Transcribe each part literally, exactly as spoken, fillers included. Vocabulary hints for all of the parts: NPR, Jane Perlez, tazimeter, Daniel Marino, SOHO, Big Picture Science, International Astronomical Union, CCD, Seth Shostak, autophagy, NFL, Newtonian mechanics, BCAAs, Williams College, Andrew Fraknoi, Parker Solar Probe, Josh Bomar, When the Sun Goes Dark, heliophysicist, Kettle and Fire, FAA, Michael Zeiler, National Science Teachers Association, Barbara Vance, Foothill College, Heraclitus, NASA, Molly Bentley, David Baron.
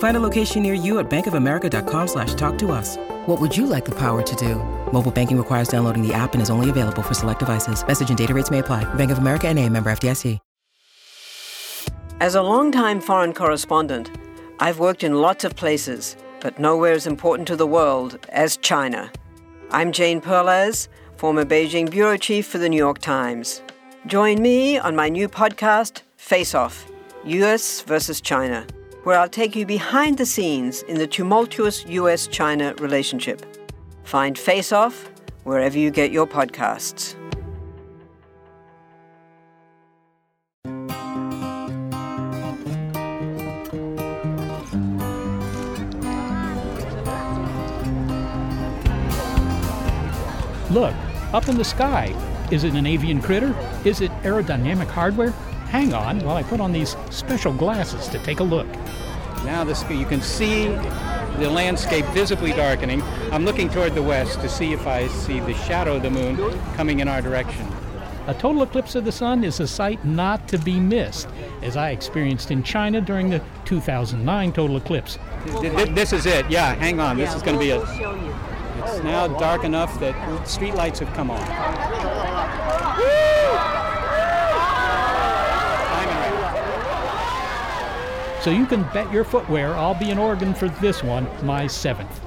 Find a location near you at bankofamerica.com slash talk to us. What would you like the power to do? Mobile banking requires downloading the app and is only available for select devices. Message and data rates may apply. Bank of America N A, member F D I C. As a longtime foreign correspondent, I've worked in lots of places, but nowhere as important to the world as China. I'm Jane Perlez, former Beijing bureau chief for The New York Times. Join me on my new podcast, Face Off, U S versus China, where I'll take you behind the scenes in the tumultuous U S China relationship. Find Face Off wherever you get your podcasts. Look, up in the sky. Is it an avian critter? Is it aerodynamic hardware? Hang on while I put on these special glasses to take a look. Now this, you can see the landscape visibly darkening. I'm looking toward the west to see if I see the shadow of the moon coming in our direction. A total eclipse of the sun is a sight not to be missed, as I experienced in China during the two thousand nine total eclipse. This is it. Yeah, hang on. This is going to be it. It's now dark enough that streetlights have come on. So you can bet your footwear I'll be in Oregon for this one, my seventh.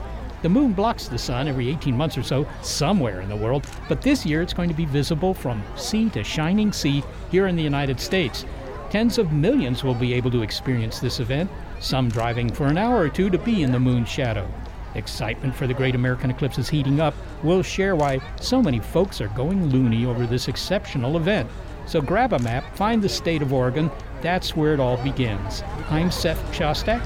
The moon blocks the sun every eighteen months or so somewhere in the world, but this year it's going to be visible from sea to shining sea here in the United States. Tens of millions will be able to experience this event, some driving for an hour or two to be in the moon's shadow. Excitement for the Great American Eclipse is heating up. We'll share why so many folks are going loony over this exceptional event. So grab a map, find the state of Oregon. That's where it all begins. I'm Seth Shostak.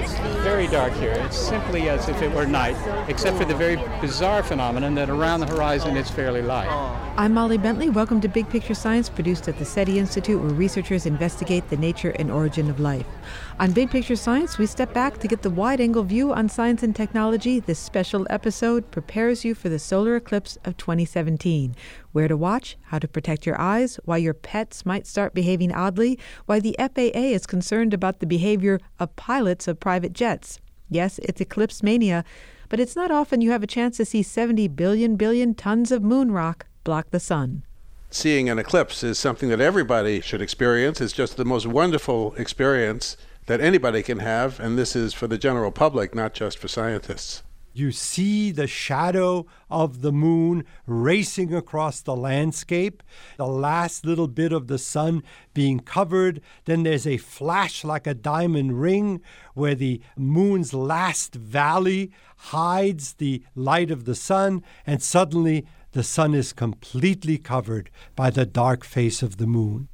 It's very dark here. It's simply as if it were night, except for the very bizarre phenomenon that around the horizon it's fairly light. I'm Molly Bentley. Welcome to Big Picture Science, produced at the SETI Institute, where researchers investigate the nature and origin of life. On Big Picture Science, we step back to get the wide-angle view on science and technology. This special episode prepares you for the solar eclipse of twenty seventeen. Where to watch, how to protect your eyes, why your pets might start behaving oddly, why the F A A is concerned about the behavior of pilots of private jets. Yes, it's eclipse mania, but it's not often you have a chance to see seventy billion billion tons of moon rock block the sun. Seeing an eclipse is something that everybody should experience. It's just the most wonderful experience that anybody can have, and this is for the general public, not just for scientists. You see the shadow of the moon racing across the landscape, the last little bit of the sun being covered. Then there's a flash like a diamond ring where the moon's last valley hides the light of the sun, and suddenly the sun is completely covered by the dark face of the moon.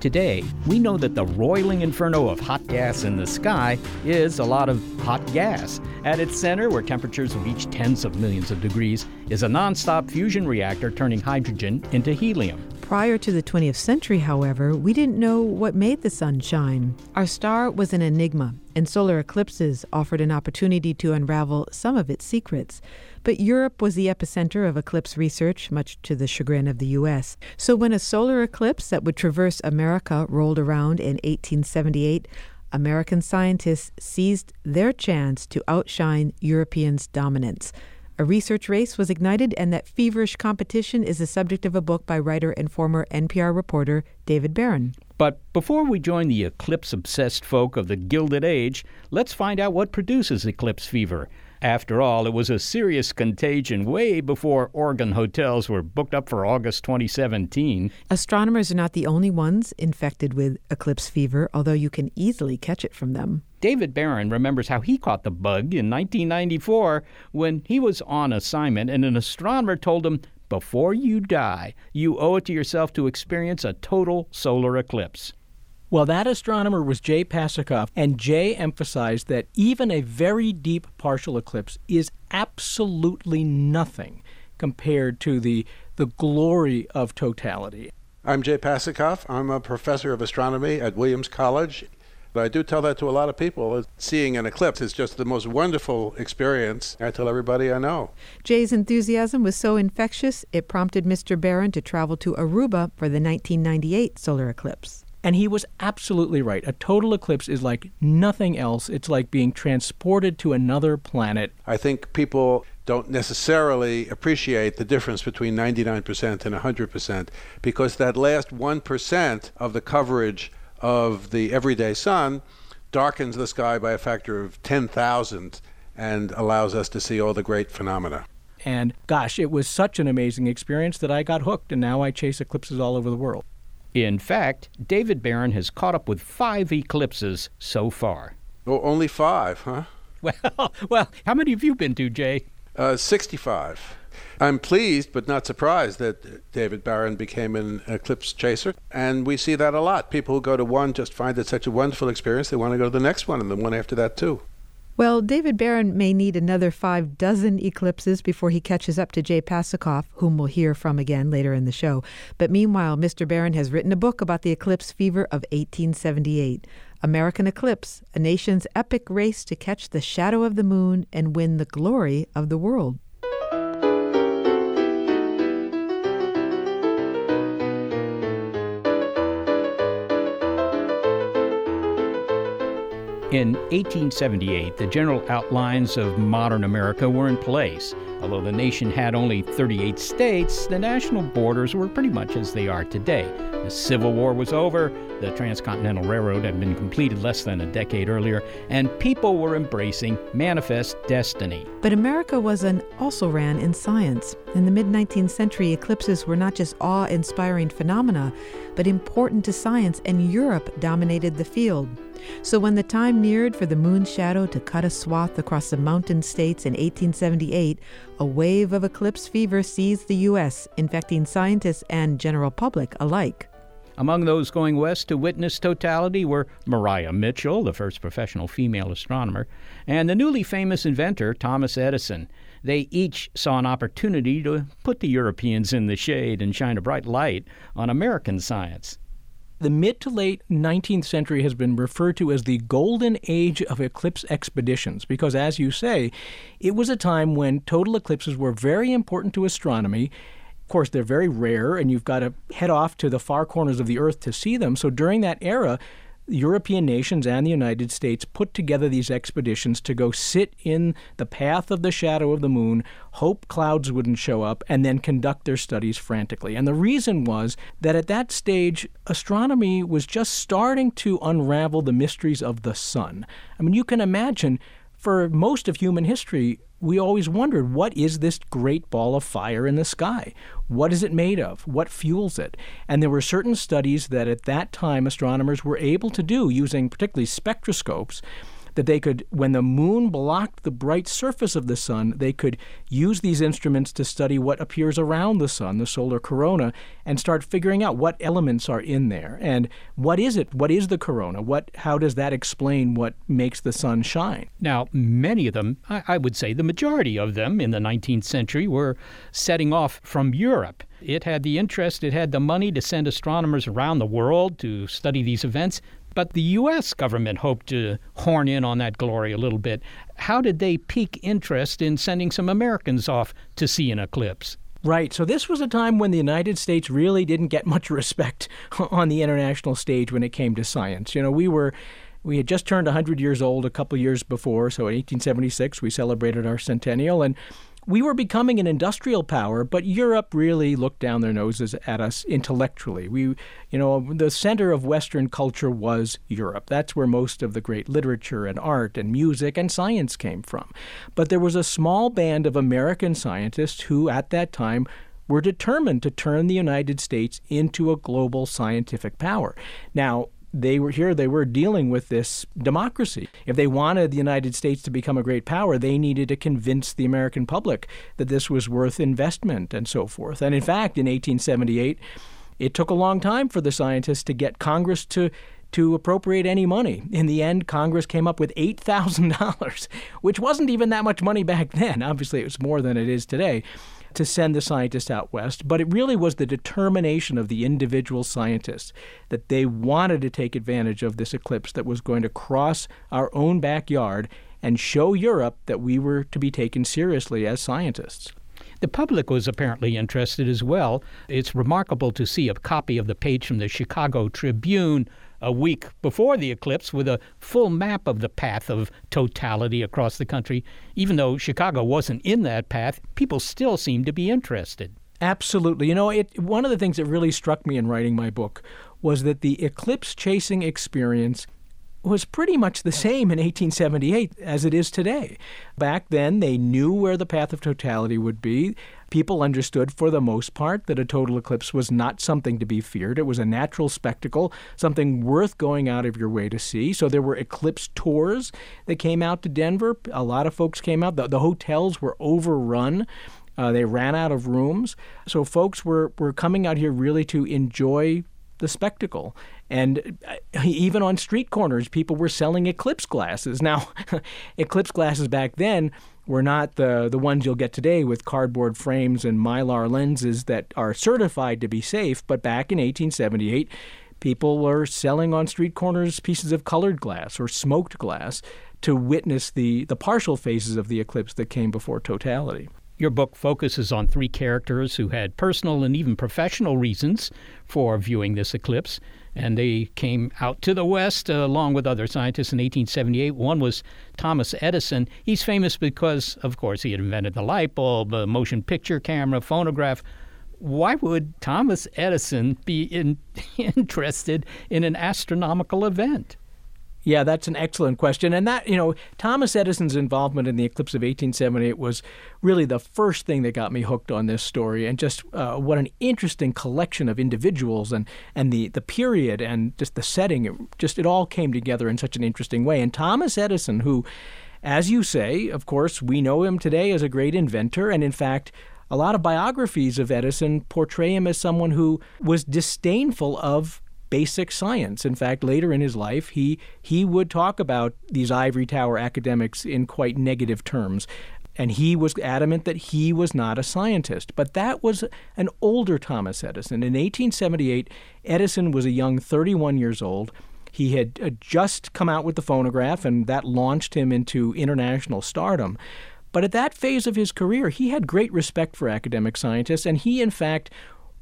Today, we know that the roiling inferno of hot gas in the sky is a lot of hot gas. At its center, where temperatures reach tens of millions of degrees, is a nonstop fusion reactor turning hydrogen into helium. Prior to the twentieth century, however, we didn't know what made the sun shine. Our star was an enigma, and solar eclipses offered an opportunity to unravel some of its secrets. But Europe was the epicenter of eclipse research, much to the chagrin of the U S. So when a solar eclipse that would traverse America rolled around in eighteen seventy-eight, American scientists seized their chance to outshine Europeans' dominance. A research race was ignited, and that feverish competition is the subject of a book by writer and former N P R reporter David Baron. But before we join the eclipse-obsessed folk of the Gilded Age, let's find out what produces eclipse fever. After all, it was a serious contagion way before Oregon hotels were booked up for August twenty seventeen. Astronomers are not the only ones infected with eclipse fever, although you can easily catch it from them. David Baron remembers how he caught the bug in nineteen ninety-four when he was on assignment and an astronomer told him, before you die, you owe it to yourself to experience a total solar eclipse. Well, that astronomer was Jay Pasachoff, and Jay emphasized that even a very deep partial eclipse is absolutely nothing compared to the, the glory of totality. I'm Jay Pasachoff. I'm a professor of astronomy at Williams College. I do tell that to a lot of people. Seeing an eclipse is just the most wonderful experience. I tell everybody I know. Jay's enthusiasm was so infectious, it prompted Mister Baron to travel to Aruba for the nineteen ninety-eight solar eclipse. And he was absolutely right. A total eclipse is like nothing else. It's like being transported to another planet. I think people don't necessarily appreciate the difference between ninety-nine percent and one hundred percent because that last one percent of the coverage of the everyday sun darkens the sky by a factor of ten thousand and allows us to see all the great phenomena. And gosh, it was such an amazing experience that I got hooked, and now I chase eclipses all over the world. In fact, David Baron has caught up with five eclipses so far. Oh, only five, huh? Well, well, how many have you been to, Jay? Uh, sixty-five. I'm pleased but not surprised that David Baron became an eclipse chaser, and we see that a lot. People who go to one just find it such a wonderful experience, they want to go to the next one and the one after that too. Well, David Baron may need another five dozen eclipses before he catches up to Jay Pasachoff, whom we'll hear from again later in the show. But meanwhile, Mister Baron has written a book about the eclipse fever of eighteen seventy-eight, American Eclipse, a nation's epic race to catch the shadow of the moon and win the glory of the world. In eighteen seventy-eight, the general outlines of modern America were in place. Although the nation had only thirty-eight states, the national borders were pretty much as they are today. The Civil War was over, the Transcontinental Railroad had been completed less than a decade earlier, and people were embracing manifest destiny. But America was an also-ran in science. In the mid-nineteenth century, eclipses were not just awe-inspiring phenomena, but important to science, and Europe dominated the field. So when the time neared for the moon's shadow to cut a swath across the mountain states in eighteen seventy-eight, a wave of eclipse fever seized the U S, infecting scientists and general public alike. Among those going west to witness totality were Maria Mitchell, the first professional female astronomer, and the newly famous inventor Thomas Edison. They each saw an opportunity to put the Europeans in the shade and shine a bright light on American science. The mid to late nineteenth century has been referred to as the golden age of eclipse expeditions because, as you say, it was a time when total eclipses were very important to astronomy. Of course, they're very rare, and you've got to head off to the far corners of the Earth to see them. So during that era, European nations and the United States put together these expeditions to go sit in the path of the shadow of the moon, hope clouds wouldn't show up, and then conduct their studies frantically. And the reason was that at that stage, astronomy was just starting to unravel the mysteries of the sun. I mean, you can imagine, for most of human history, we always wondered, what is this great ball of fire in the sky? What is it made of? What fuels it? And there were certain studies that at that time astronomers were able to do using particularly spectroscopes, that they could, when the moon blocked the bright surface of the sun, they could use these instruments to study what appears around the sun, the solar corona, and start figuring out what elements are in there. And what is it? What is the corona? What? How does that explain what makes the sun shine? Now, many of them, I, I would say the majority of them in the nineteenth century, were setting off from Europe. It had the interest, it had the money to send astronomers around the world to study these events. But the U S government hoped to horn in on that glory a little bit. How did they pique interest in sending some Americans off to see an eclipse? Right. So this was a time when the United States really didn't get much respect on the international stage when it came to science. You know, we were we had just turned one hundred years old a couple years before. So in eighteen seventy-six, we celebrated our centennial. And we were becoming an industrial power, but Europe really looked down their noses at us intellectually. We, you know, the center of Western culture was Europe. That's where most of the great literature and art and music and science came from. But there was a small band of American scientists who, at that time, were determined to turn the United States into a global scientific power. Now, they were here, they were dealing with this democracy. If they wanted the United States to become a great power, they needed to convince the American public that this was worth investment and so forth. And in fact, in eighteen seventy-eight, it took a long time for the scientists to get Congress to to appropriate any money. In the end, Congress came up with eight thousand dollars, which wasn't even that much money back then. Obviously, it was more than it is today, to send the scientists out west. But it really was the determination of the individual scientists that they wanted to take advantage of this eclipse that was going to cross our own backyard and show Europe that we were to be taken seriously as scientists. The public was apparently interested as well. It's remarkable to see a copy of the page from the Chicago Tribune a week before the eclipse with a full map of the path of totality across the country. Even though Chicago wasn't in that path, people still seemed to be interested. Absolutely. You know, it, one of the things that really struck me in writing my book was that the eclipse-chasing experience was pretty much the same in eighteen seventy-eight as it is today. Back then, they knew where the path of totality would be. People understood, for the most part, that a total eclipse was not something to be feared. It was a natural spectacle, something worth going out of your way to see. So there were eclipse tours that came out to Denver. A lot of folks came out. The, the hotels were overrun. Uh, they ran out of rooms. So folks were, were coming out here really to enjoy the spectacle. And even on street corners, people were selling eclipse glasses. Now, eclipse glasses back then were not the, the ones you'll get today with cardboard frames and Mylar lenses that are certified to be safe. But back in eighteen seventy-eight, people were selling on street corners pieces of colored glass or smoked glass to witness the, the partial phases of the eclipse that came before totality. Your book focuses on three characters who had personal and even professional reasons for viewing this eclipse, and they came out to the West uh, along with other scientists in eighteen seventy-eight. One was Thomas Edison. He's famous because, of course, he had invented the light bulb, a motion picture camera, phonograph. Why would Thomas Edison be in, interested in an astronomical event? Yeah, that's an excellent question. And that, you know, Thomas Edison's involvement in the eclipse of eighteen seventy-eight was really the first thing that got me hooked on this story. And just uh, what an interesting collection of individuals and, and the, the period and just the setting. It, just it all came together in such an interesting way. And Thomas Edison, who, as you say, of course, we know him today as a great inventor. And in fact, a lot of biographies of Edison portray him as someone who was disdainful of basic science. In fact, later in his life, he he would talk about these ivory tower academics in quite negative terms. And he was adamant that he was not a scientist. But that was an older Thomas Edison. In eighteen seventy-eight, Edison was a young thirty-one years old. He had just come out with the phonograph, and that launched him into international stardom. But at that phase of his career, he had great respect for academic scientists, and he, in fact,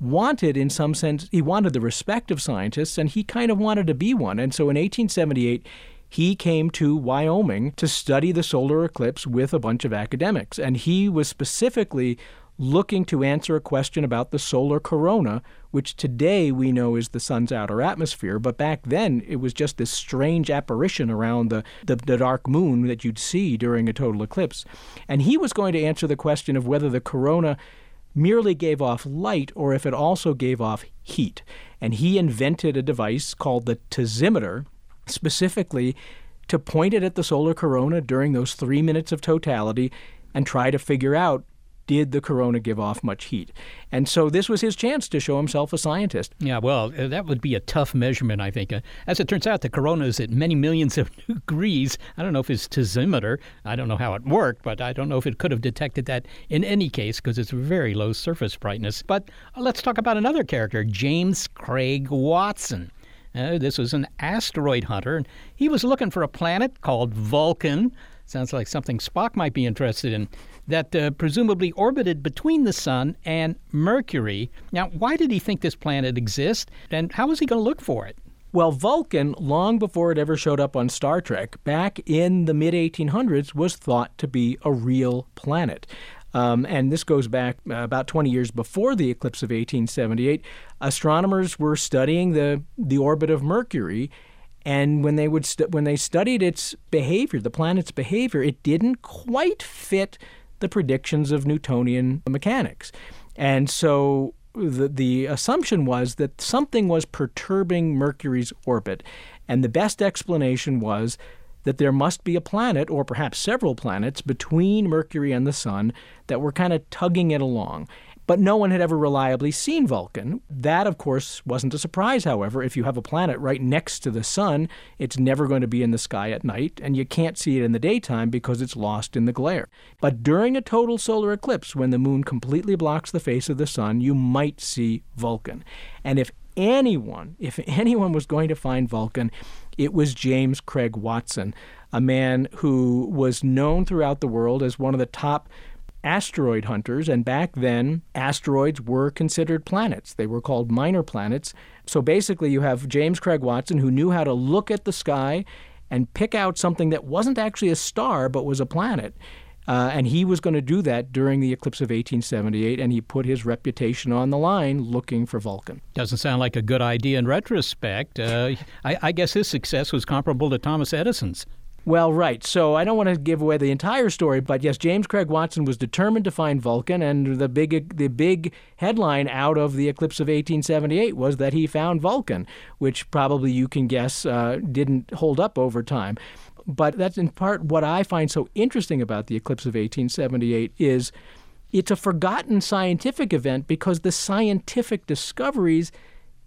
wanted, in some sense, he wanted the respect of scientists, and he kind of wanted to be one. And so in eighteen seventy-eight, he came to Wyoming to study the solar eclipse with a bunch of academics. And he was specifically looking to answer a question about the solar corona, which today we know is the sun's outer atmosphere. But back then, it was just this strange apparition around the, the, the dark moon that you'd see during a total eclipse. And he was going to answer the question of whether the corona merely gave off light or if it also gave off heat. And he invented a device called the tazimeter, specifically to point it at the solar corona during those three minutes of totality and try to figure out, did the corona give off much heat? And so this was his chance to show himself a scientist. Yeah, well, that would be a tough measurement, I think. As it turns out, the corona is at many millions of degrees. I don't know if his tazimeter, I don't know how it worked, but I don't know if it could have detected that in any case because it's very low surface brightness. But let's talk about another character, James Craig Watson. Uh, this was an asteroid hunter, and he was looking for a planet called Vulcan. Sounds like something Spock might be interested in, that uh, presumably orbited between the Sun and Mercury. Now, why did he think this planet exists, and how was he going to look for it? Well, Vulcan, long before it ever showed up on Star Trek, back in the mid eighteen hundreds, was thought to be a real planet. Um, and this goes back uh, about twenty years before the eclipse of eighteen seventy-eight. Astronomers were studying the, the orbit of Mercury, and when they would st- when they studied its behavior, the planet's behavior, it didn't quite fit the predictions of Newtonian mechanics. And so the, the assumption was that something was perturbing Mercury's orbit. And the best explanation was that there must be a planet, or perhaps several planets, between Mercury and the Sun that were kind of tugging it along. But no one had ever reliably seen Vulcan. That, of course, wasn't a surprise, however. If you have a planet right next to the Sun, it's never going to be in the sky at night, and you can't see it in the daytime because it's lost in the glare. But during a total solar eclipse, when the moon completely blocks the face of the Sun, you might see Vulcan. And if anyone, if anyone was going to find Vulcan, it was James Craig Watson, a man who was known throughout the world as one of the top asteroid hunters, and back then asteroids were considered planets. They were called minor planets. So basically you have James Craig Watson, who knew how to look at the sky and pick out something that wasn't actually a star but was a planet. Uh, and he was going to do that during the eclipse of eighteen seventy-eight, and he put his reputation on the line looking for Vulcan. Doesn't sound like a good idea in retrospect. Uh, I, I guess his success was comparable to Thomas Edison's. Well, right. So I don't want to give away the entire story, but yes, James Craig Watson was determined to find Vulcan, and the big the big headline out of the eclipse of eighteen seventy-eight was that he found Vulcan, which probably you can guess uh, didn't hold up over time. But that's in part what I find so interesting about the eclipse of eighteen seventy-eight is it's a forgotten scientific event because the scientific discoveries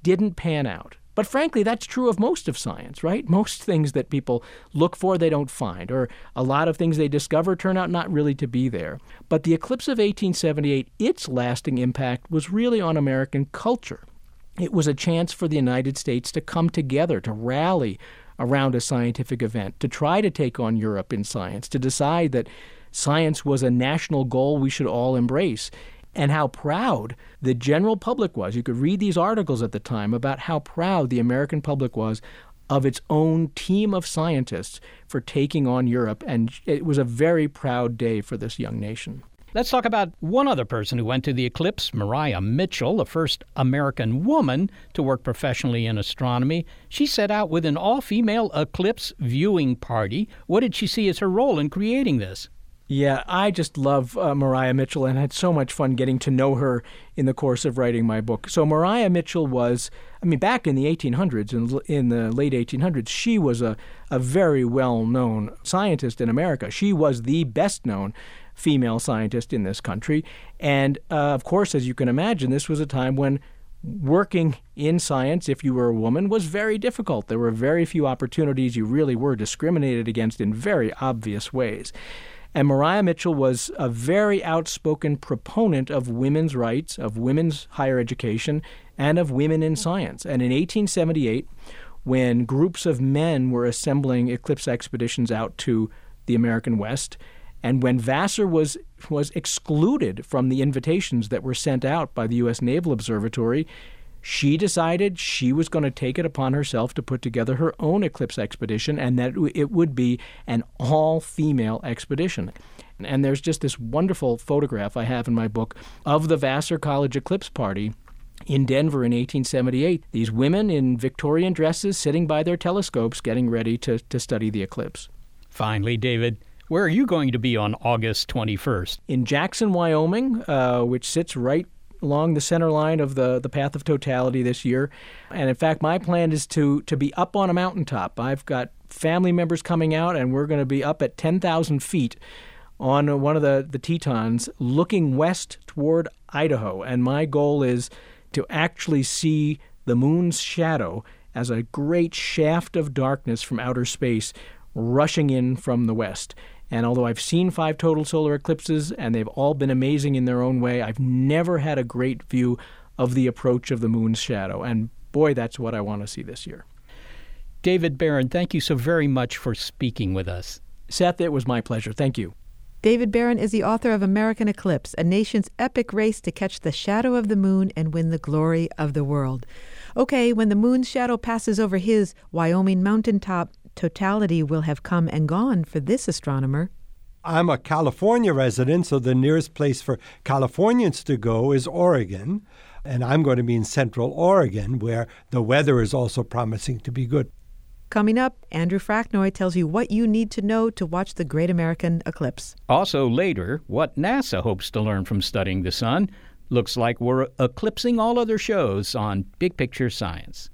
didn't pan out. But frankly, that's true of most of science, right? Most things that people look for, they don't find, or a lot of things they discover turn out not really to be there. But the eclipse of eighteen seventy-eight, its lasting impact was really on American culture. It was a chance for the United States to come together, to rally around a scientific event, to try to take on Europe in science, to decide that science was a national goal we should all embrace. And how proud the general public was. You could read these articles at the time about how proud the American public was of its own team of scientists for taking on Europe. And it was a very proud day for this young nation. Let's talk about one other person who went to the eclipse, Maria Mitchell, the first American woman to work professionally in astronomy. She set out with an all-female eclipse viewing party. What did she see as her role in creating this? Yeah, I just love uh, Maria Mitchell and had so much fun getting to know her in the course of writing my book. So Maria Mitchell was, I mean, back in the eighteen hundreds, in, in the late eighteen hundreds, she was a, a very well-known scientist in America. She was the best-known female scientist in this country. And, uh, of course, as you can imagine, this was a time when working in science, if you were a woman, was very difficult. There were very few opportunities. You really were discriminated against in very obvious ways. And Maria Mitchell was a very outspoken proponent of women's rights, of women's higher education, and of women in science. And in eighteen seventy-eight, when groups of men were assembling eclipse expeditions out to the American West, and when Vassar was, was excluded from the invitations that were sent out by the U S Naval Observatory, she decided she was going to take it upon herself to put together her own eclipse expedition, and that it would be an all-female expedition. And there's just this wonderful photograph I have in my book of the Vassar College eclipse party in Denver in eighteen seventy-eight. These women in Victorian dresses sitting by their telescopes getting ready to, to study the eclipse. Finally, David, where are you going to be on August twenty-first? In Jackson, Wyoming, uh, which sits right along the center line of the, the path of totality this year. And in fact, my plan is to to be up on a mountaintop. I've got family members coming out, and we're going to be up at ten thousand feet on one of the, the Tetons looking west toward Idaho. And my goal is to actually see the moon's shadow as a great shaft of darkness from outer space rushing in from the west. And although I've seen five total solar eclipses, and they've all been amazing in their own way, I've never had a great view of the approach of the moon's shadow. And boy, that's what I want to see this year. David Baron, thank you so very much for speaking with us. Seth, it was my pleasure. Thank you. David Baron is the author of American Eclipse, a nation's epic race to catch the shadow of the moon and win the glory of the world. Okay, when the moon's shadow passes over his Wyoming mountaintop, totality will have come and gone for this astronomer. I'm a California resident, so the nearest place for Californians to go is Oregon. And I'm going to be in Central Oregon, where the weather is also promising to be good. Coming up, Andrew Fraknoi tells you what you need to know to watch the Great American Eclipse. Also later, what NASA hopes to learn from studying the sun. Looks like we're eclipsing all other shows on Big Picture Science.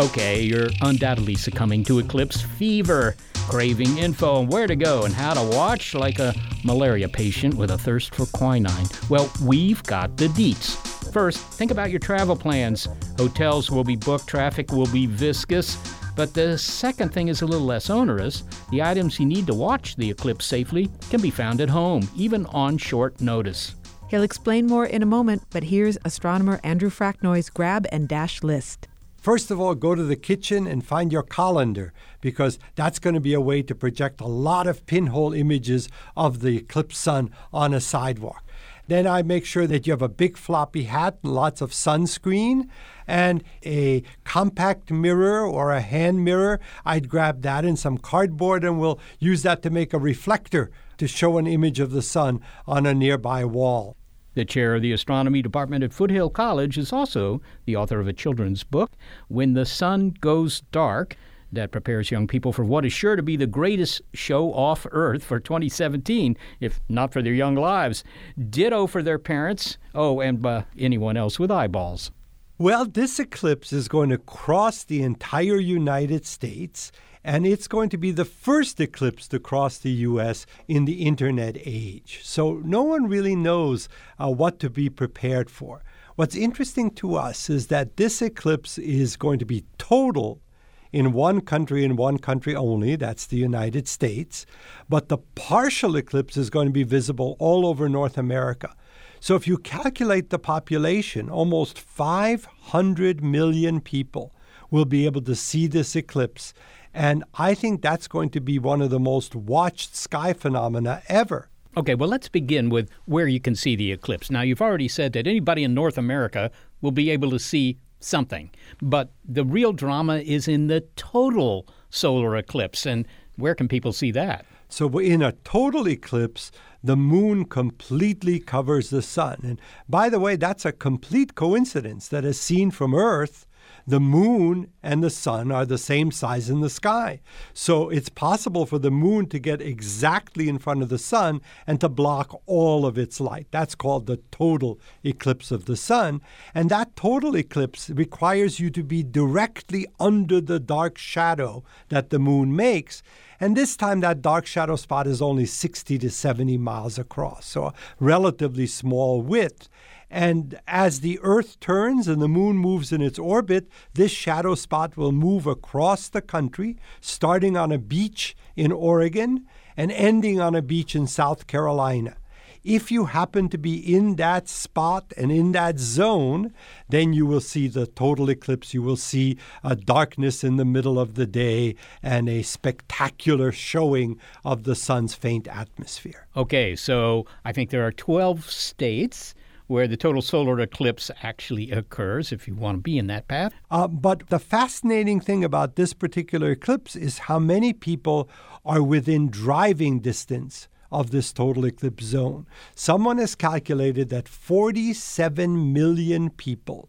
Okay, you're undoubtedly succumbing to eclipse fever, craving info on where to go and how to watch like a malaria patient with a thirst for quinine. Well, we've got the deets. First, think about your travel plans. Hotels will be booked, traffic will be viscous, but the second thing is a little less onerous. The items you need to watch the eclipse safely can be found at home, even on short notice. He'll explain more in a moment, but here's astronomer Andrew Fraknoi's grab and dash list. First of all, go to the kitchen and find your colander, because that's going to be a way to project a lot of pinhole images of the eclipse sun on a sidewalk. Then I make sure that you have a big floppy hat, lots of sunscreen, and a compact mirror or a hand mirror. I'd grab that and some cardboard, and we'll use that to make a reflector to show an image of the sun on a nearby wall. The chair of the astronomy department at Foothill College is also the author of a children's book, When the Sun Goes Dark, that prepares young people for what is sure to be the greatest show off Earth for twenty seventeen, if not for their young lives. Ditto for their parents, oh, and uh, anyone else with eyeballs. Well, this eclipse is going to cross the entire United States, and it's going to be the first eclipse to cross the U S in the Internet age. So no one really knows uh, what to be prepared for. What's interesting to us is that this eclipse is going to be total in one country and one country only. That's the United States. But the partial eclipse is going to be visible all over North America. So if you calculate the population, almost five hundred million people will be able to see this eclipse. And I think that's going to be one of the most watched sky phenomena ever. Okay, well, let's begin with where you can see the eclipse. Now, you've already said that anybody in North America will be able to see something. But the real drama is in the total solar eclipse. And where can people see that? So in a total eclipse, the moon completely covers the sun. And by the way, that's a complete coincidence that as seen from Earth, the moon and the sun are the same size in the sky. So it's possible for the moon to get exactly in front of the sun and to block all of its light. That's called the total eclipse of the sun. And that total eclipse requires you to be directly under the dark shadow that the moon makes. And this time that dark shadow spot is only sixty to seventy miles across, so a relatively small width. And as the Earth turns and the moon moves in its orbit, this shadow spot will move across the country, starting on a beach in Oregon and ending on a beach in South Carolina. If you happen to be in that spot and in that zone, then you will see the total eclipse. You will see a darkness in the middle of the day and a spectacular showing of the sun's faint atmosphere. Okay, so I think there are twelve states where the total solar eclipse actually occurs, if you want to be in that path. Uh, but the fascinating thing about this particular eclipse is how many people are within driving distance of this total eclipse zone. Someone has calculated that forty-seven million people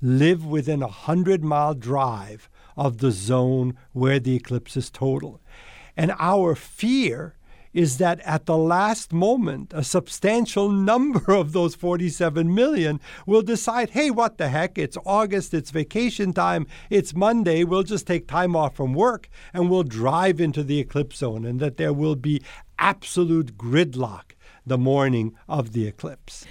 live within a hundred-mile drive of the zone where the eclipse is total. And our fear is that at the last moment, a substantial number of those forty-seven million will decide, hey, what the heck, it's August, it's vacation time, it's Monday, we'll just take time off from work and we'll drive into the eclipse zone, and that there will be absolute gridlock the morning of the eclipse.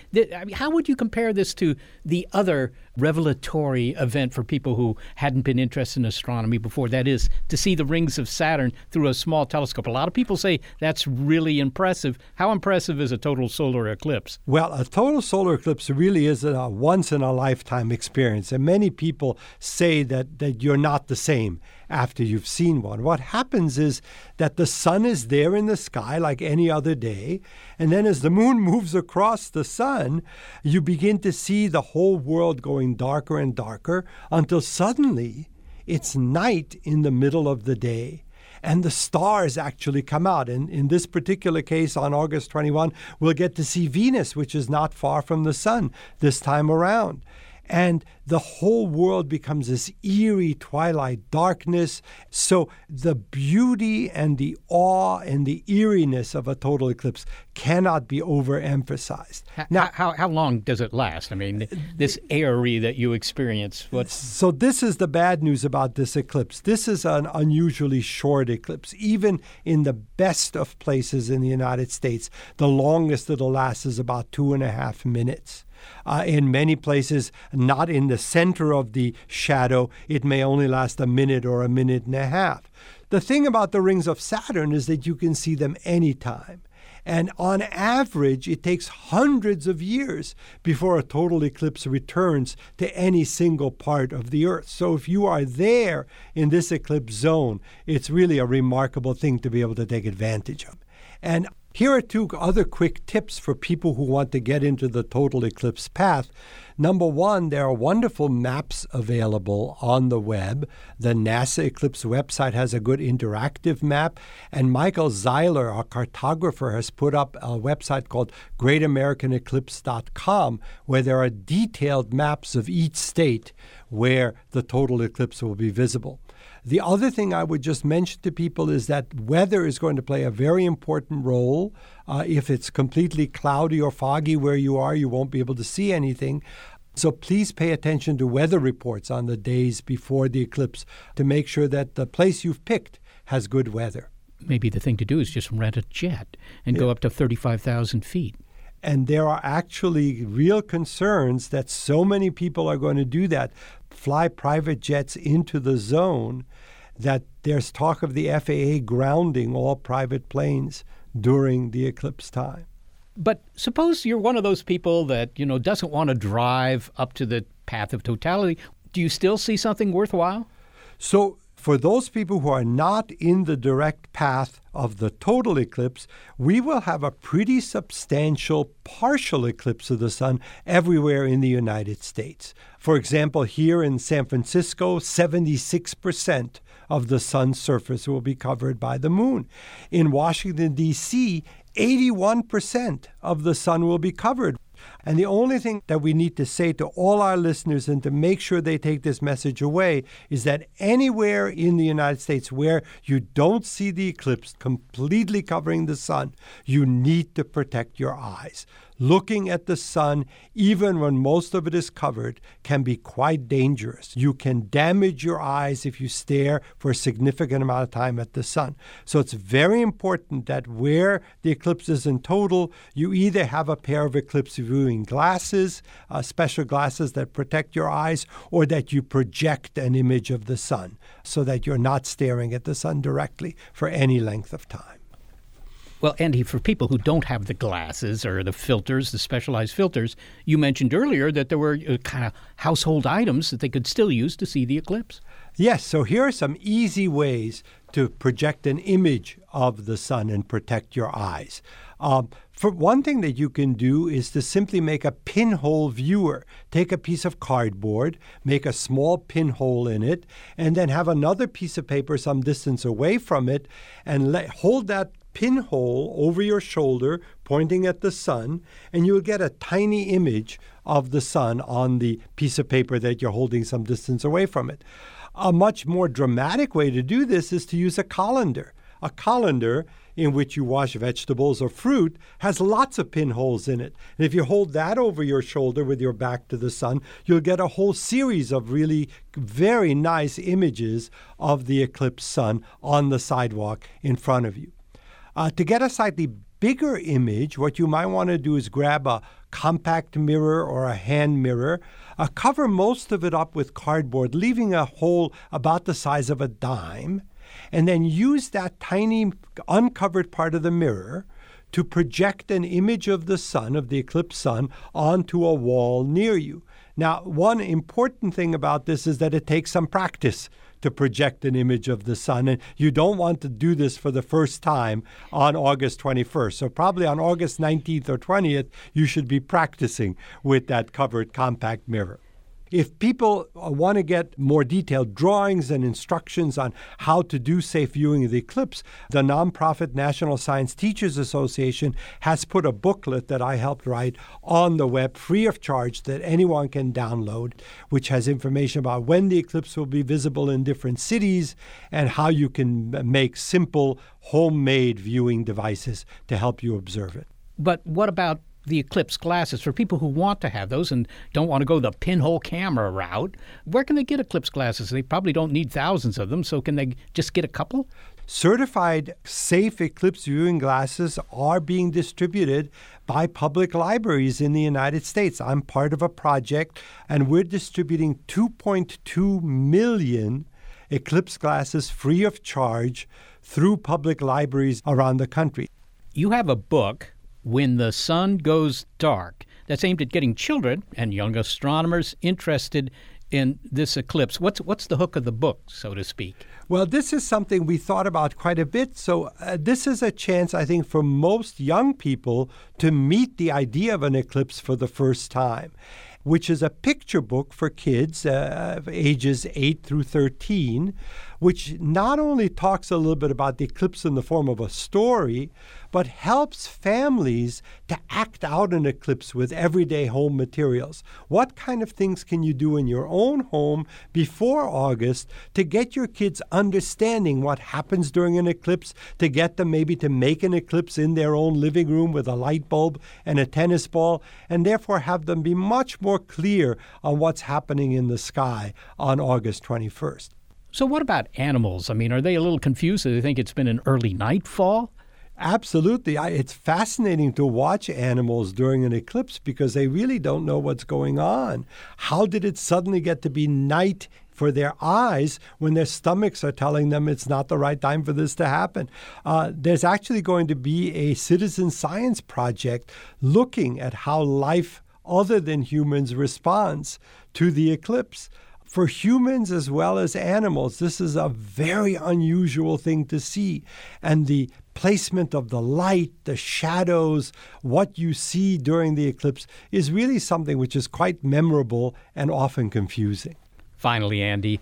How would you compare this to the other revelatory event for people who hadn't been interested in astronomy before? That is, to see the rings of Saturn through a small telescope. A lot of people say that's really impressive. How impressive is a total solar eclipse? Well, a total solar eclipse really is a once-in-a-lifetime experience. And many people say that, that you're not the same after you've seen one. What happens is that the sun is there in the sky like any other day. And then as the moon moves across the sun, you begin to see the whole world going darker and darker until suddenly it's night in the middle of the day. And the stars actually come out. And in this particular case, on August twenty-first, we'll get to see Venus, which is not far from the sun this time around. and the whole world becomes this eerie twilight darkness. So the beauty and the awe and the eeriness of a total eclipse cannot be overemphasized. How, now, how, how long does it last? I mean, this eerie that you experience. What's... So this is the bad news about this eclipse. This is an unusually short eclipse. Even in the best of places in the United States, the longest it'll last is about two and a half minutes. Uh, in many places, not in the center of the shadow, it may only last a minute or a minute and a half. The thing about the rings of Saturn is that you can see them anytime. And on average, it takes hundreds of years before a total eclipse returns to any single part of the Earth. So if you are there in this eclipse zone, it's really a remarkable thing to be able to take advantage of. And here are two other quick tips for people who want to get into the total eclipse path. Number one, there are wonderful maps available on the web. The NASA Eclipse website has a good interactive map. And Michael Zeiler, our cartographer, has put up a website called Great American Eclipse dot com, where there are detailed maps of each state where the total eclipse will be visible. The other thing I would just mention to people is that weather is going to play a very important role. Uh, if it's completely cloudy or foggy where you are, you won't be able to see anything. So please pay attention to weather reports on the days before the eclipse to make sure that the place you've picked has good weather. Maybe the thing to do is just rent a jet and yeah. go up to thirty-five thousand feet. And there are actually real concerns that so many people are going to do that, fly private jets into the zone, that there's talk of the F A A grounding all private planes during the eclipse time. But suppose you're one of those people that, you know, doesn't want to drive up to the path of totality. Do you still see something worthwhile? So for those people who are not in the direct path of the total eclipse, we will have a pretty substantial partial eclipse of the sun everywhere in the United States. For example, here in San Francisco, seventy-six percent of the sun's surface will be covered by the moon. In Washington, D C, eighty-one percent of the sun will be covered. And the only thing that we need to say to all our listeners and to make sure they take this message away is that anywhere in the United States where you don't see the eclipse completely covering the sun, you need to protect your eyes. Looking at the sun, even when most of it is covered, can be quite dangerous. You can damage your eyes if you stare for a significant amount of time at the sun. So it's very important that where the eclipse is in total, you either have a pair of eclipse viewing glasses, uh, special glasses that protect your eyes, or that you project an image of the sun so that you're not staring at the sun directly for any length of time. Well, Andy, for people who don't have the glasses or the filters, the specialized filters, you mentioned earlier that there were kind of household items that they could still use to see the eclipse. Yes, so here are some easy ways to project an image of the sun and protect your eyes. Um, for one thing that you can do is to simply make a pinhole viewer. Take a piece of cardboard, make a small pinhole in it, and then have another piece of paper some distance away from it and let, hold that pinhole over your shoulder pointing at the sun, and you'll get a tiny image of the sun on the piece of paper that you're holding some distance away from it. A much more dramatic way to do this is to use a colander. A colander in which you wash vegetables or fruit has lots of pinholes in it. And if you hold that over your shoulder with your back to the sun, you'll get a whole series of really very nice images of the eclipse sun on the sidewalk in front of you. Uh, to get a slightly bigger image, what you might want to do is grab a compact mirror or a hand mirror, uh, cover most of it up with cardboard, leaving a hole about the size of a dime, and then use that tiny uncovered part of the mirror to project an image of the sun, of the eclipse sun, onto a wall near you. Now, one important thing about this is that it takes some practice to project an image of the sun. And you don't want to do this for the first time on August twenty-first. So probably on August nineteenth or twentieth, you should be practicing with that covered compact mirror. If people want to get more detailed drawings and instructions on how to do safe viewing of the eclipse, the nonprofit National Science Teachers Association has put a booklet that I helped write on the web free of charge that anyone can download, which has information about when the eclipse will be visible in different cities and how you can make simple homemade viewing devices to help you observe it. But what about the eclipse glasses for people who want to have those and don't want to go the pinhole camera route? Where can they get eclipse glasses? They probably don't need thousands of them, so can they just get a couple? Certified safe eclipse viewing glasses are being distributed by public libraries in the United States. I'm part of a project, and we're distributing two point two million eclipse glasses free of charge through public libraries around the country. You have a book, When the Sun Goes Dark, that's aimed at getting children and young astronomers interested in this eclipse. What's what's the hook of the book, so to speak? Well, this is something we thought about quite a bit. So uh, this is a chance, I think, for most young people to meet the idea of an eclipse for the first time, which is a picture book for kids uh, ages eight through thirteen, which not only talks a little bit about the eclipse in the form of a story, but helps families to act out an eclipse with everyday home materials. What kind of things can you do in your own home before August to get your kids understanding what happens during an eclipse, to get them maybe to make an eclipse in their own living room with a light bulb and a tennis ball, and therefore have them be much more clear on what's happening in the sky on August twenty-first. So what about animals? I mean, are they a little confused? Do they think it's been an early nightfall? Absolutely. I, it's fascinating to watch animals during an eclipse because they really don't know what's going on. How did it suddenly get to be night for their eyes when their stomachs are telling them it's not the right time for this to happen? Uh, there's actually going to be a citizen science project looking at how life other than humans responds to the eclipse. For humans as well as animals, this is a very unusual thing to see. And the placement of the light, the shadows, what you see during the eclipse is really something which is quite memorable and often confusing. Finally, Andy,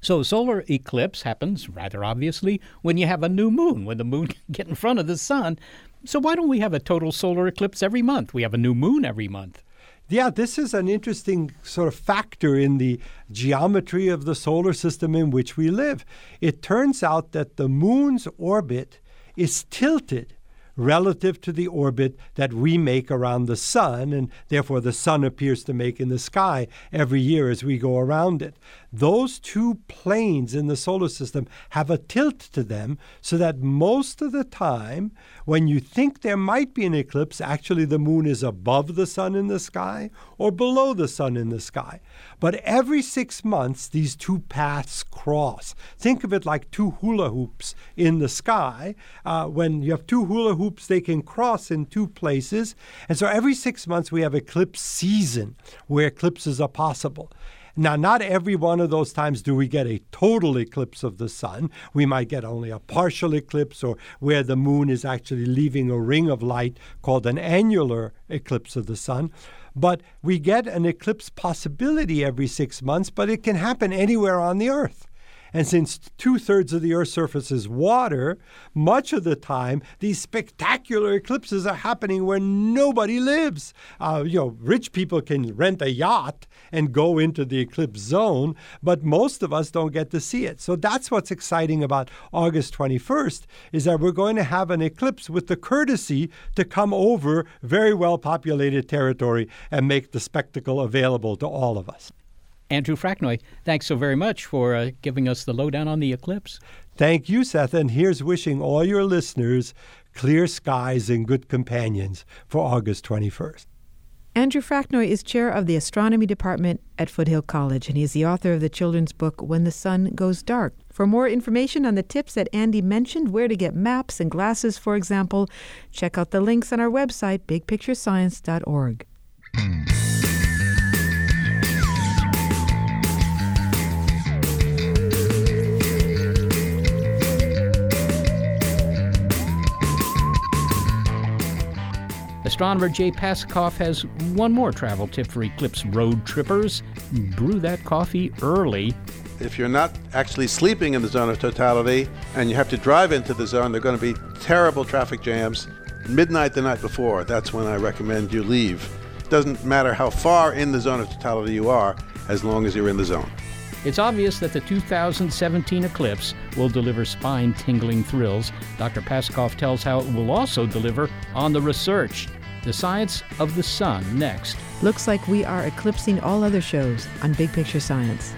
so solar eclipse happens, rather obviously, when you have a new moon, when the moon can get in front of the sun. So why don't we have a total solar eclipse every month? We have a new moon every month. Yeah, this is an interesting sort of factor in the geometry of the solar system in which we live. It turns out that the moon's orbit is tilted relative to the orbit that we make around the sun, and therefore the sun appears to make in the sky every year as we go around it. Those two planes in the solar system have a tilt to them so that most of the time when you think there might be an eclipse, actually the moon is above the sun in the sky or below the sun in the sky. But every six months, these two paths cross. Think of it like two hula hoops in the sky. Uh, when you have two hula hoops, they can cross in two places. And so every six months, we have eclipse season where eclipses are possible. Now, not every one of those times do we get a total eclipse of the sun. We might get only a partial eclipse or where the moon is actually leaving a ring of light called an annular eclipse of the sun. But we get an eclipse possibility every six months, but it can happen anywhere on the Earth. And since two-thirds of the Earth's surface is water, much of the time, these spectacular eclipses are happening where nobody lives. Uh, you know, rich people can rent a yacht and go into the eclipse zone, but most of us don't get to see it. So that's what's exciting about August twenty-first, is that we're going to have an eclipse with the courtesy to come over very well-populated territory and make the spectacle available to all of us. Andrew Fraknoi, thanks so very much for uh, giving us the lowdown on the eclipse. Thank you, Seth, and here's wishing all your listeners clear skies and good companions for August twenty-first. Andrew Fraknoi is chair of the astronomy department at Foothill College, and he's the author of the children's book, When the Sun Goes Dark. For more information on the tips that Andy mentioned, where to get maps and glasses, for example, check out the links on our website, big picture science dot org. astronomer Jay Pasachoff has one more travel tip for eclipse road trippers. Brew that coffee early. If you're not actually sleeping in the zone of totality and you have to drive into the zone, there are going to be terrible traffic jams. Midnight the night before, that's when I recommend you leave. It doesn't matter how far in the zone of totality you are, as long as you're in the zone. It's obvious that the two thousand seventeen eclipse will deliver spine-tingling thrills. Doctor Pasachoff tells how it will also deliver on the research. The Science of the Sun, next. Looks like we are eclipsing all other shows on Big Picture Science.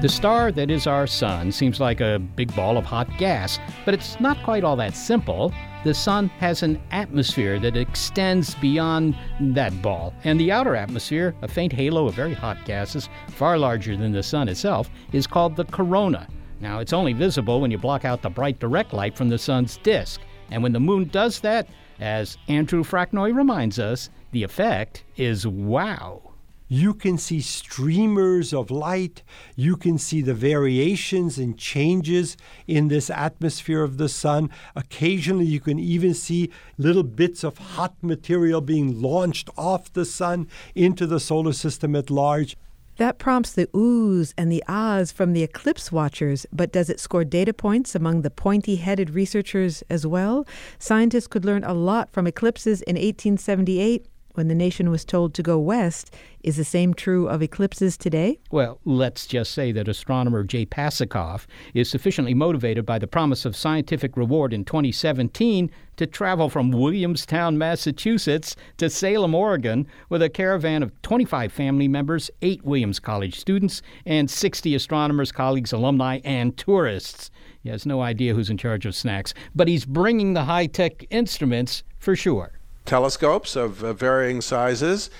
The star that is our sun seems like a big ball of hot gas, but it's not quite all that simple. The sun has an atmosphere that extends beyond that ball, and the outer atmosphere, a faint halo of very hot gases, far larger than the sun itself, is called the corona. Now, it's only visible when you block out the bright direct light from the sun's disk, and when the moon does that, as Andrew Fraknoi reminds us, the effect is wow. You can see streamers of light. You can see the variations and changes in this atmosphere of the sun. Occasionally, you can even see little bits of hot material being launched off the sun into the solar system at large. That prompts the oohs and the ahs from the eclipse watchers, but does it score data points among the pointy-headed researchers as well? Scientists could learn a lot from eclipses in eighteen seventy-eight. When the nation was told to go west. Is the same true of eclipses today? Well, let's just say that astronomer Jay Pasachoff is sufficiently motivated by the promise of scientific reward in twenty seventeen to travel from Williamstown, Massachusetts to Salem, Oregon, with a caravan of twenty-five family members, eight Williams College students, and sixty astronomers, colleagues, alumni, and tourists. He has no idea who's in charge of snacks, but he's bringing the high-tech instruments for sure. Telescopes of uh, varying sizes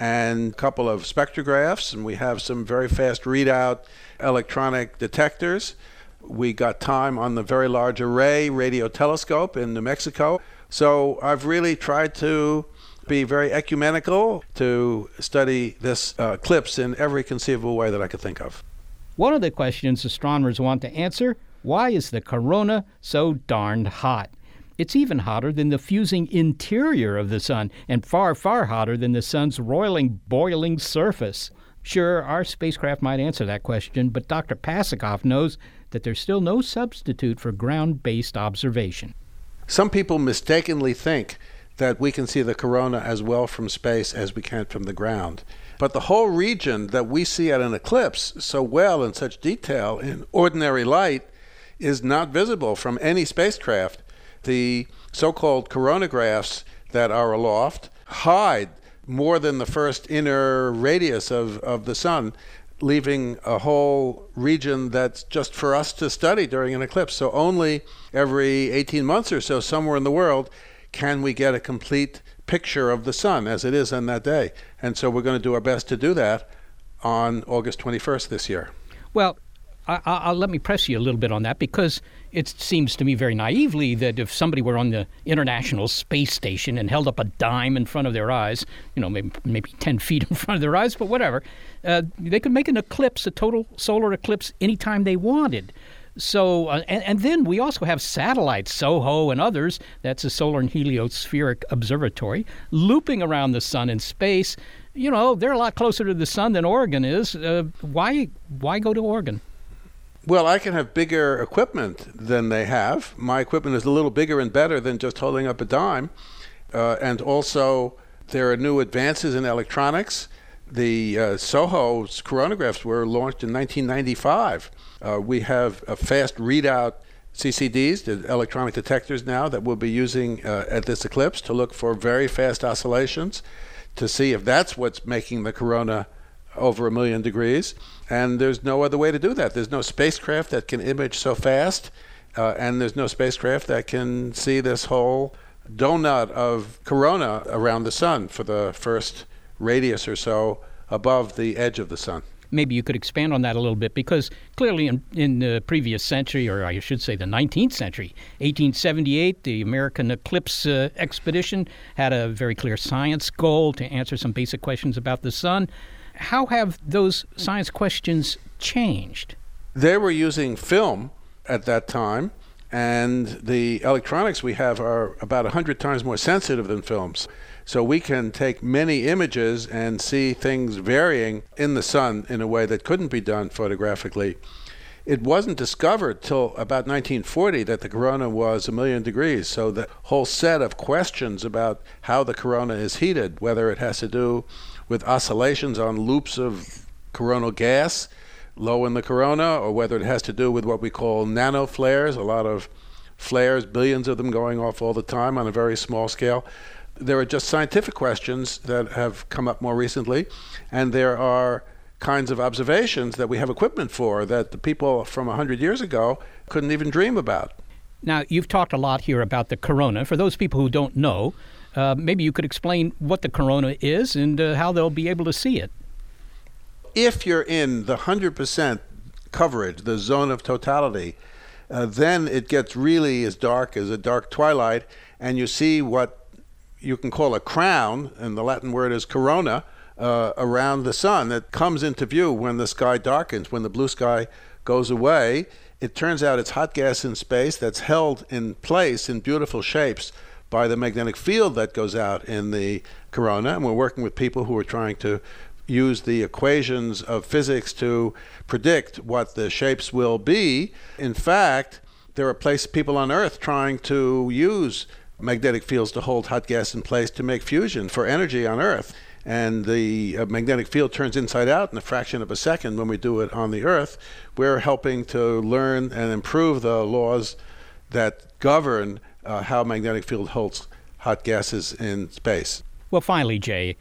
and a couple of spectrographs, and we have some very fast readout electronic detectors. We got time on the Very Large Array radio telescope in New Mexico. So I've really tried to be very ecumenical to study this uh, eclipse in every conceivable way that I could think of. One of the questions astronomers want to answer, why is the corona so darned hot? It's even hotter than the fusing interior of the sun, and far, far hotter than the sun's roiling, boiling surface. Sure, our spacecraft might answer that question, but Doctor Pasachoff knows that there's still no substitute for ground-based observation. Some people mistakenly think that we can see the corona as well from space as we can from the ground. But the whole region that we see at an eclipse so well in such detail in ordinary light is not visible from any spacecraft. The so-called coronagraphs that are aloft hide more than the first inner radius of, of the sun, leaving a whole region that's just for us to study during an eclipse. So only every eighteen months or so somewhere in the world can we get a complete picture of the sun as it is on that day. And so we're going to do our best to do that on August twenty-first this year. Well, I, I, let me press you a little bit on that, because it seems to me very naively that if somebody were on the International Space Station and held up a dime in front of their eyes, you know, maybe, maybe ten feet in front of their eyes, but whatever, uh, they could make an eclipse, a total solar eclipse, anytime they wanted. So, uh, and, and then we also have satellites, SOHO and others, that's a solar and heliospheric observatory, looping around the sun in space. You know, they're a lot closer to the sun than Oregon is. Uh, why, why go to Oregon? Well, I can have bigger equipment than they have. My equipment is a little bigger and better than just holding up a dime. Uh, and also, there are new advances in electronics. The uh, SOHO's coronagraphs were launched in nineteen ninety-five. Uh, we have a fast readout C C Ds, the electronic detectors now, that we'll be using uh, at this eclipse to look for very fast oscillations to see if that's what's making the corona over a million degrees, and there's no other way to do that. There's no spacecraft that can image so fast, uh, and there's no spacecraft that can see this whole donut of corona around the sun for the first radius or so above the edge of the sun. Maybe you could expand on that a little bit, because clearly in, in the previous century, or I should say the nineteenth century, eighteen seventy-eight, the American Eclipse uh, expedition had a very clear science goal to answer some basic questions about the sun. How have those science questions changed? They were using film at that time, and the electronics we have are about one hundred times more sensitive than films. So we can take many images and see things varying in the sun in a way that couldn't be done photographically. It wasn't discovered till about nineteen forty that the corona was a million degrees. So the whole set of questions about how the corona is heated, whether it has to do with oscillations on loops of coronal gas low in the corona, or whether it has to do with what we call nano flares, a lot of flares, billions of them going off all the time on a very small scale. There are just scientific questions that have come up more recently, and there are kinds of observations that we have equipment for that the people from one hundred years ago couldn't even dream about. Now, you've talked a lot here about the corona. For those people who don't know, uh, maybe you could explain what the corona is and uh, how they'll be able to see it. If you're in the one hundred percent coverage, the zone of totality, uh, then it gets really as dark as a dark twilight, and you see what you can call a crown, and the Latin word is corona, uh, around the sun that comes into view when the sky darkens, when the blue sky goes away. It turns out it's hot gas in space that's held in place in beautiful shapes by the magnetic field that goes out in the corona. And we're working with people who are trying to use the equations of physics to predict what the shapes will be. In fact, there are place people on Earth trying to use magnetic fields to hold hot gas in place to make fusion for energy on Earth. And the uh, magnetic field turns inside out in a fraction of a second when we do it on the Earth. We're helping to learn and improve the laws that govern uh, how magnetic field holds hot gases in space. Well, finally, Jay,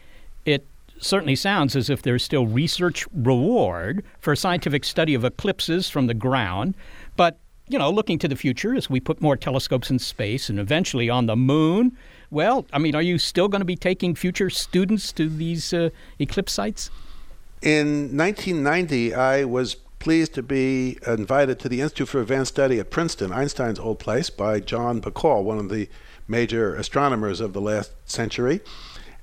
it certainly sounds as if there's still research reward for scientific study of eclipses from the ground, but you know, looking to the future as we put more telescopes in space and eventually on the moon, well, I mean, are you still going to be taking future students to these uh, eclipse sites? In nineteen ninety, I was pleased to be invited to the Institute for Advanced Study at Princeton, Einstein's old place, by John Bacall, one of the major astronomers of the last century.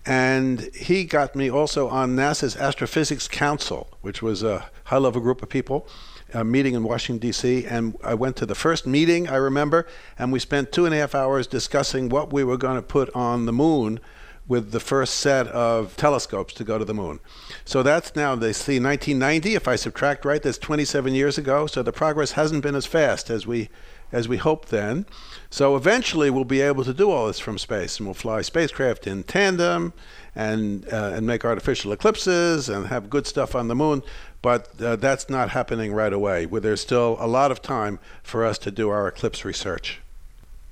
And he got me also on NASA's Astrophysics Council, which was a high-level group of people. A meeting in Washington, D C, and I went to the first meeting, I remember, and we spent two and a half hours discussing what we were going to put on the moon with the first set of telescopes to go to the moon. So that's now, they see nineteen ninety, if I subtract right, that's twenty-seven years ago, so the progress hasn't been as fast as we as we hoped then. So eventually we'll be able to do all this from space, and we'll fly spacecraft in tandem and uh, and make artificial eclipses and have good stuff on the moon. But uh, that's not happening right away, where there's still a lot of time for us to do our eclipse research.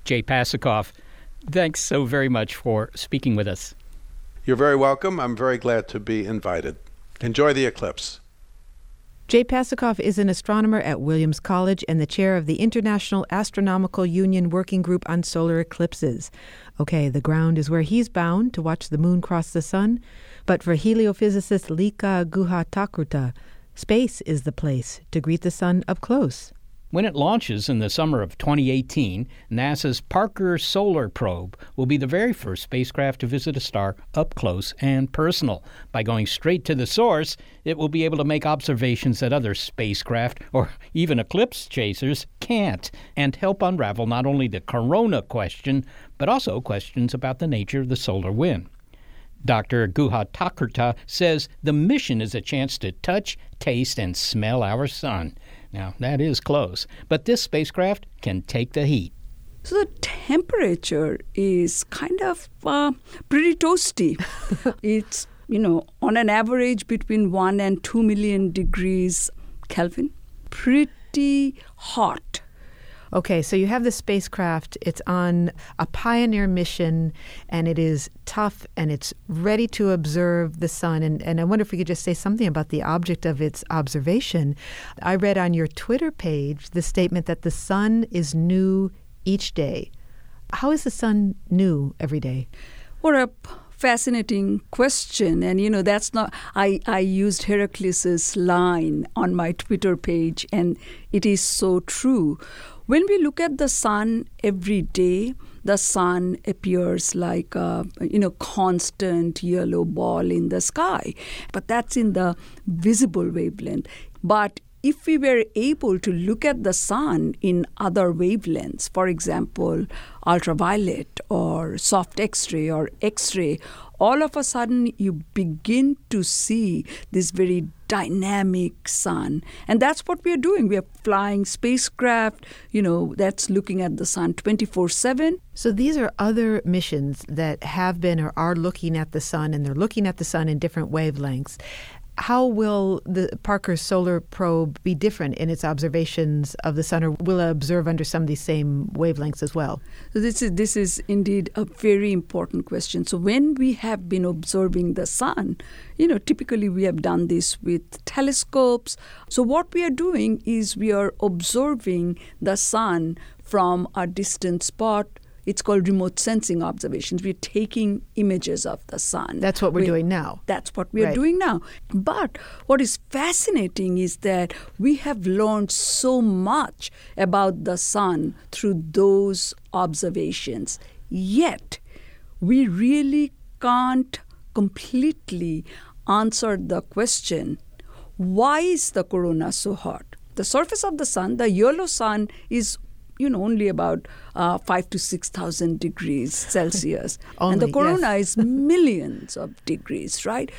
Jay Pasachoff, thanks so very much for speaking with us. You're very welcome. I'm very glad to be invited. Enjoy the eclipse. Jay Pasachoff is an astronomer at Williams College and the chair of the International Astronomical Union Working Group on Solar Eclipses. Okay, the ground is where he's bound to watch the moon cross the sun, but for heliophysicist Lika Guhathakurta, space is the place to greet the sun up close. When it launches in the summer of twenty eighteen, NASA's Parker Solar Probe will be the very first spacecraft to visit a star up close and personal. By going straight to the source, it will be able to make observations that other spacecraft or even eclipse chasers can't, and help unravel not only the corona question, but also questions about the nature of the solar wind. Doctor Guhathakurta says the mission is a chance to touch, taste, and smell our sun. Now, that is close, but this spacecraft can take the heat. So the temperature is kind of uh, pretty toasty. It's, you know, on an average between one and two million degrees Kelvin. Pretty hot. Okay, so you have this spacecraft. It's on a pioneer mission, and it is tough, and it's ready to observe the sun. And, and I wonder if we could just say something about the object of its observation. I read on your Twitter page the statement that the sun is new each day. How is the sun new every day? For a fascinating question. And, you know, that's not, I, I used Heraclitus' line on my Twitter page, and it is so true. When we look at the sun every day, the sun appears like a, you know, constant yellow ball in the sky. But that's in the visible wavelength. But if we were able to look at the sun in other wavelengths, for example, ultraviolet or soft X-ray or X-ray, all of a sudden you begin to see this very dynamic sun. And that's what we are doing. We are flying spacecraft, you know, that's looking at the sun twenty-four seven. So these are other missions that have been or are looking at the sun, and they're looking at the sun in different wavelengths. How will the Parker Solar Probe be different in its observations of the sun, or will it observe under some of these same wavelengths as well? So this is this is indeed a very important question. So when we have been observing the sun, you know, typically we have done this with telescopes. So what we are doing is we are observing the sun from a distant spot. It's called remote sensing observations. We're taking images of the sun. That's what we're, we're doing now. That's what we're right. doing now. But what is fascinating is that we have learned so much about the sun through those observations. Yet, we really can't completely answer the question, why is the corona so hot? The surface of the sun, the yellow sun, is you know, only about uh, five to six thousand degrees Celsius. Only, and the corona yes. is millions of degrees, right?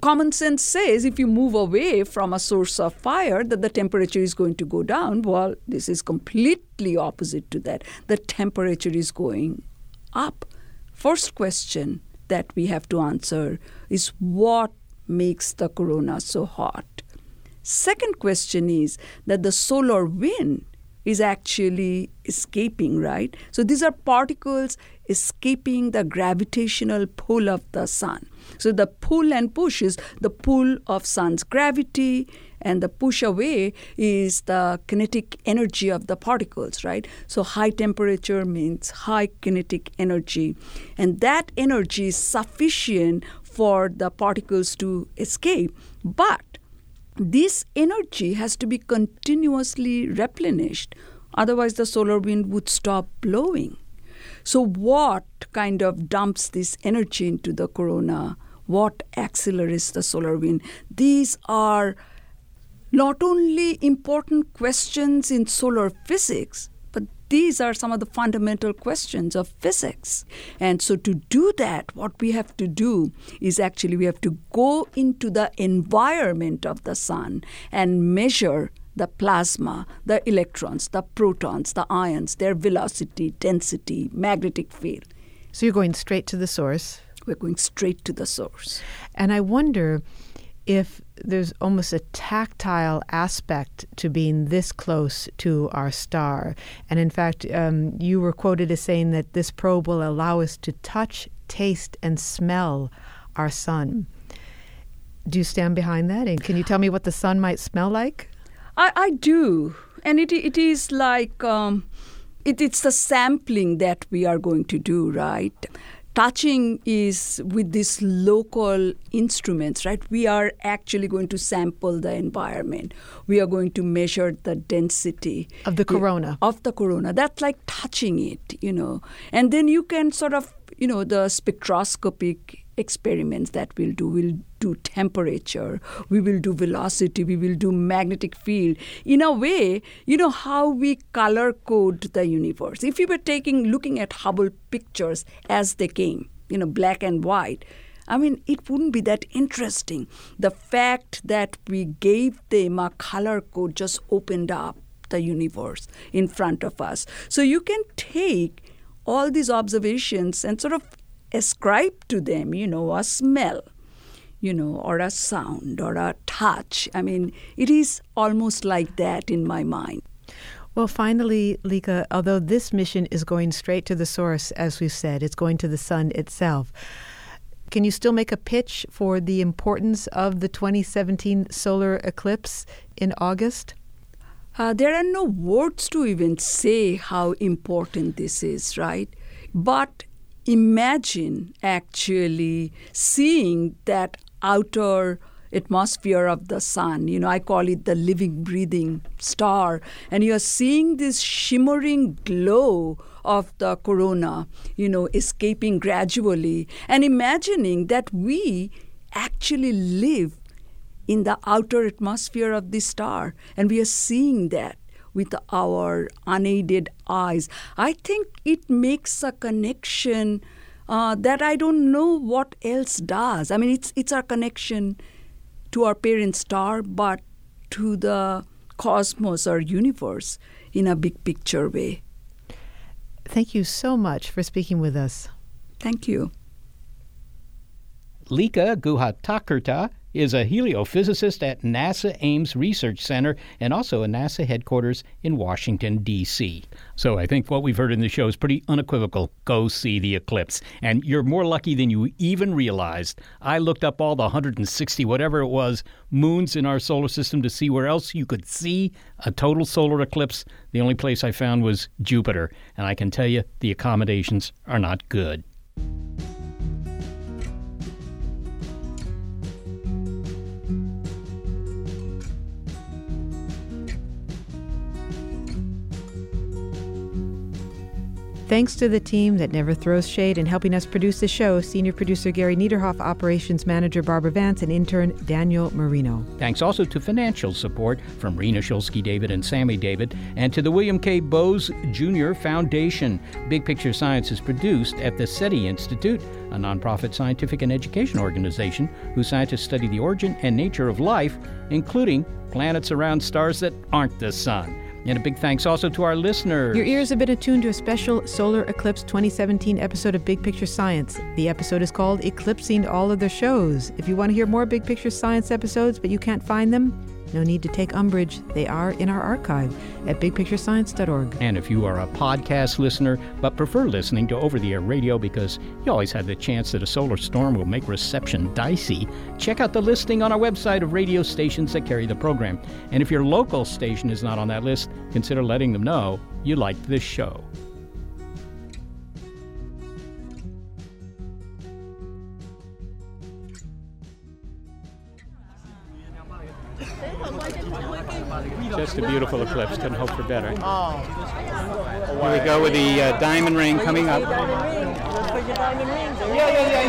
Common sense says if you move away from a source of fire, that the temperature is going to go down. Well, this is completely opposite to that. The temperature is going up. First question that we have to answer is what makes the corona so hot? Second question is that the solar wind is actually escaping, right? So these are particles escaping the gravitational pull of the sun. So the pull and push is the pull of sun's gravity, and the push away is the kinetic energy of the particles, right? So high temperature means high kinetic energy. And that energy is sufficient for the particles to escape. But this energy has to be continuously replenished, otherwise the solar wind would stop blowing. So what kind of dumps this energy into the corona? What accelerates the solar wind? These are not only important questions in solar physics, but these are some of the fundamental questions of physics. And so to do that, what we have to do is actually we have to go into the environment of the sun and measure the plasma, the electrons, the protons, the ions, their velocity, density, magnetic field. So you're going straight to the source. We're going straight to the source. And I wonder if there's almost a tactile aspect to being this close to our star. And in fact, um, you were quoted as saying that this probe will allow us to touch, taste, and smell our sun. Do you stand behind that? And can you tell me what the sun might smell like? I, I do. And it it is like, um, it, it's the sampling that we are going to do, right? Touching is with these local instruments, right? We are actually going to sample the environment. We are going to measure the density. Of the corona. Of the corona. That's like touching it, you know. And then you can sort of, you know, the spectroscopic experiments that we'll do. We'll do temperature. We will do velocity. We will do magnetic field. In a way, you know how we color code the universe. If you were taking, looking at Hubble pictures as they came, you know, black and white, I mean, it wouldn't be that interesting. The fact that we gave them a color code just opened up the universe in front of us. So you can take all these observations and sort of ascribe to them, you know, a smell, you know, or a sound or a touch. I mean, it is almost like that in my mind. Well, finally, Lika, although this mission is going straight to the source, as we've said, it's going to the sun itself, can you still make a pitch for the importance of the twenty seventeen solar eclipse in August? Uh, there are no words to even say how important this is, right? But imagine actually seeing that outer atmosphere of the sun. You know, I call it the living, breathing star. And you're seeing this shimmering glow of the corona, you know, escaping gradually, and imagining that we actually live in the outer atmosphere of this star. And we are seeing that with our unaided eyes. I think it makes a connection uh, that I don't know what else does. I mean, it's it's our connection to our parent star, but to the cosmos or universe in a big picture way. Thank you so much for speaking with us. Thank you. Lika Guhathakurta is a heliophysicist at NASA Ames Research Center and also a NASA headquarters in Washington, D C So I think what we've heard in the show is pretty unequivocal. Go see the eclipse. And you're more lucky than you even realized. I looked up all the one hundred sixty, whatever it was, moons in our solar system to see where else you could see a total solar eclipse. The only place I found was Jupiter. And I can tell you the accommodations are not good. Thanks to the team that never throws shade in helping us produce the show, senior producer Gary Niederhoff, operations manager Barbara Vance, and intern Daniel Marino. Thanks also to financial support from Rena Shulsky David and Sammy David, and to the William K. Bose Junior Foundation. Big Picture Science is produced at the SETI Institute, a nonprofit scientific and education organization whose scientists study the origin and nature of life, including planets around stars that aren't the sun. And a big thanks also to our listeners. Your ears have been attuned to a special Solar Eclipse twenty seventeen episode of Big Picture Science. The episode is called Eclipsing All Other Shows. If you want to hear more Big Picture Science episodes but you can't find them, no need to take umbrage. They are in our archive at big picture science dot org. And if you are a podcast listener but prefer listening to over-the-air radio because you always have the chance that a solar storm will make reception dicey, check out the listing on our website of radio stations that carry the program. And if your local station is not on that list, consider letting them know you liked this show. Just a beautiful eclipse. Couldn't hope for better. Oh. Here we go with the uh, diamond ring coming up. Let's put your diamond rings. Yeah, yeah, yeah.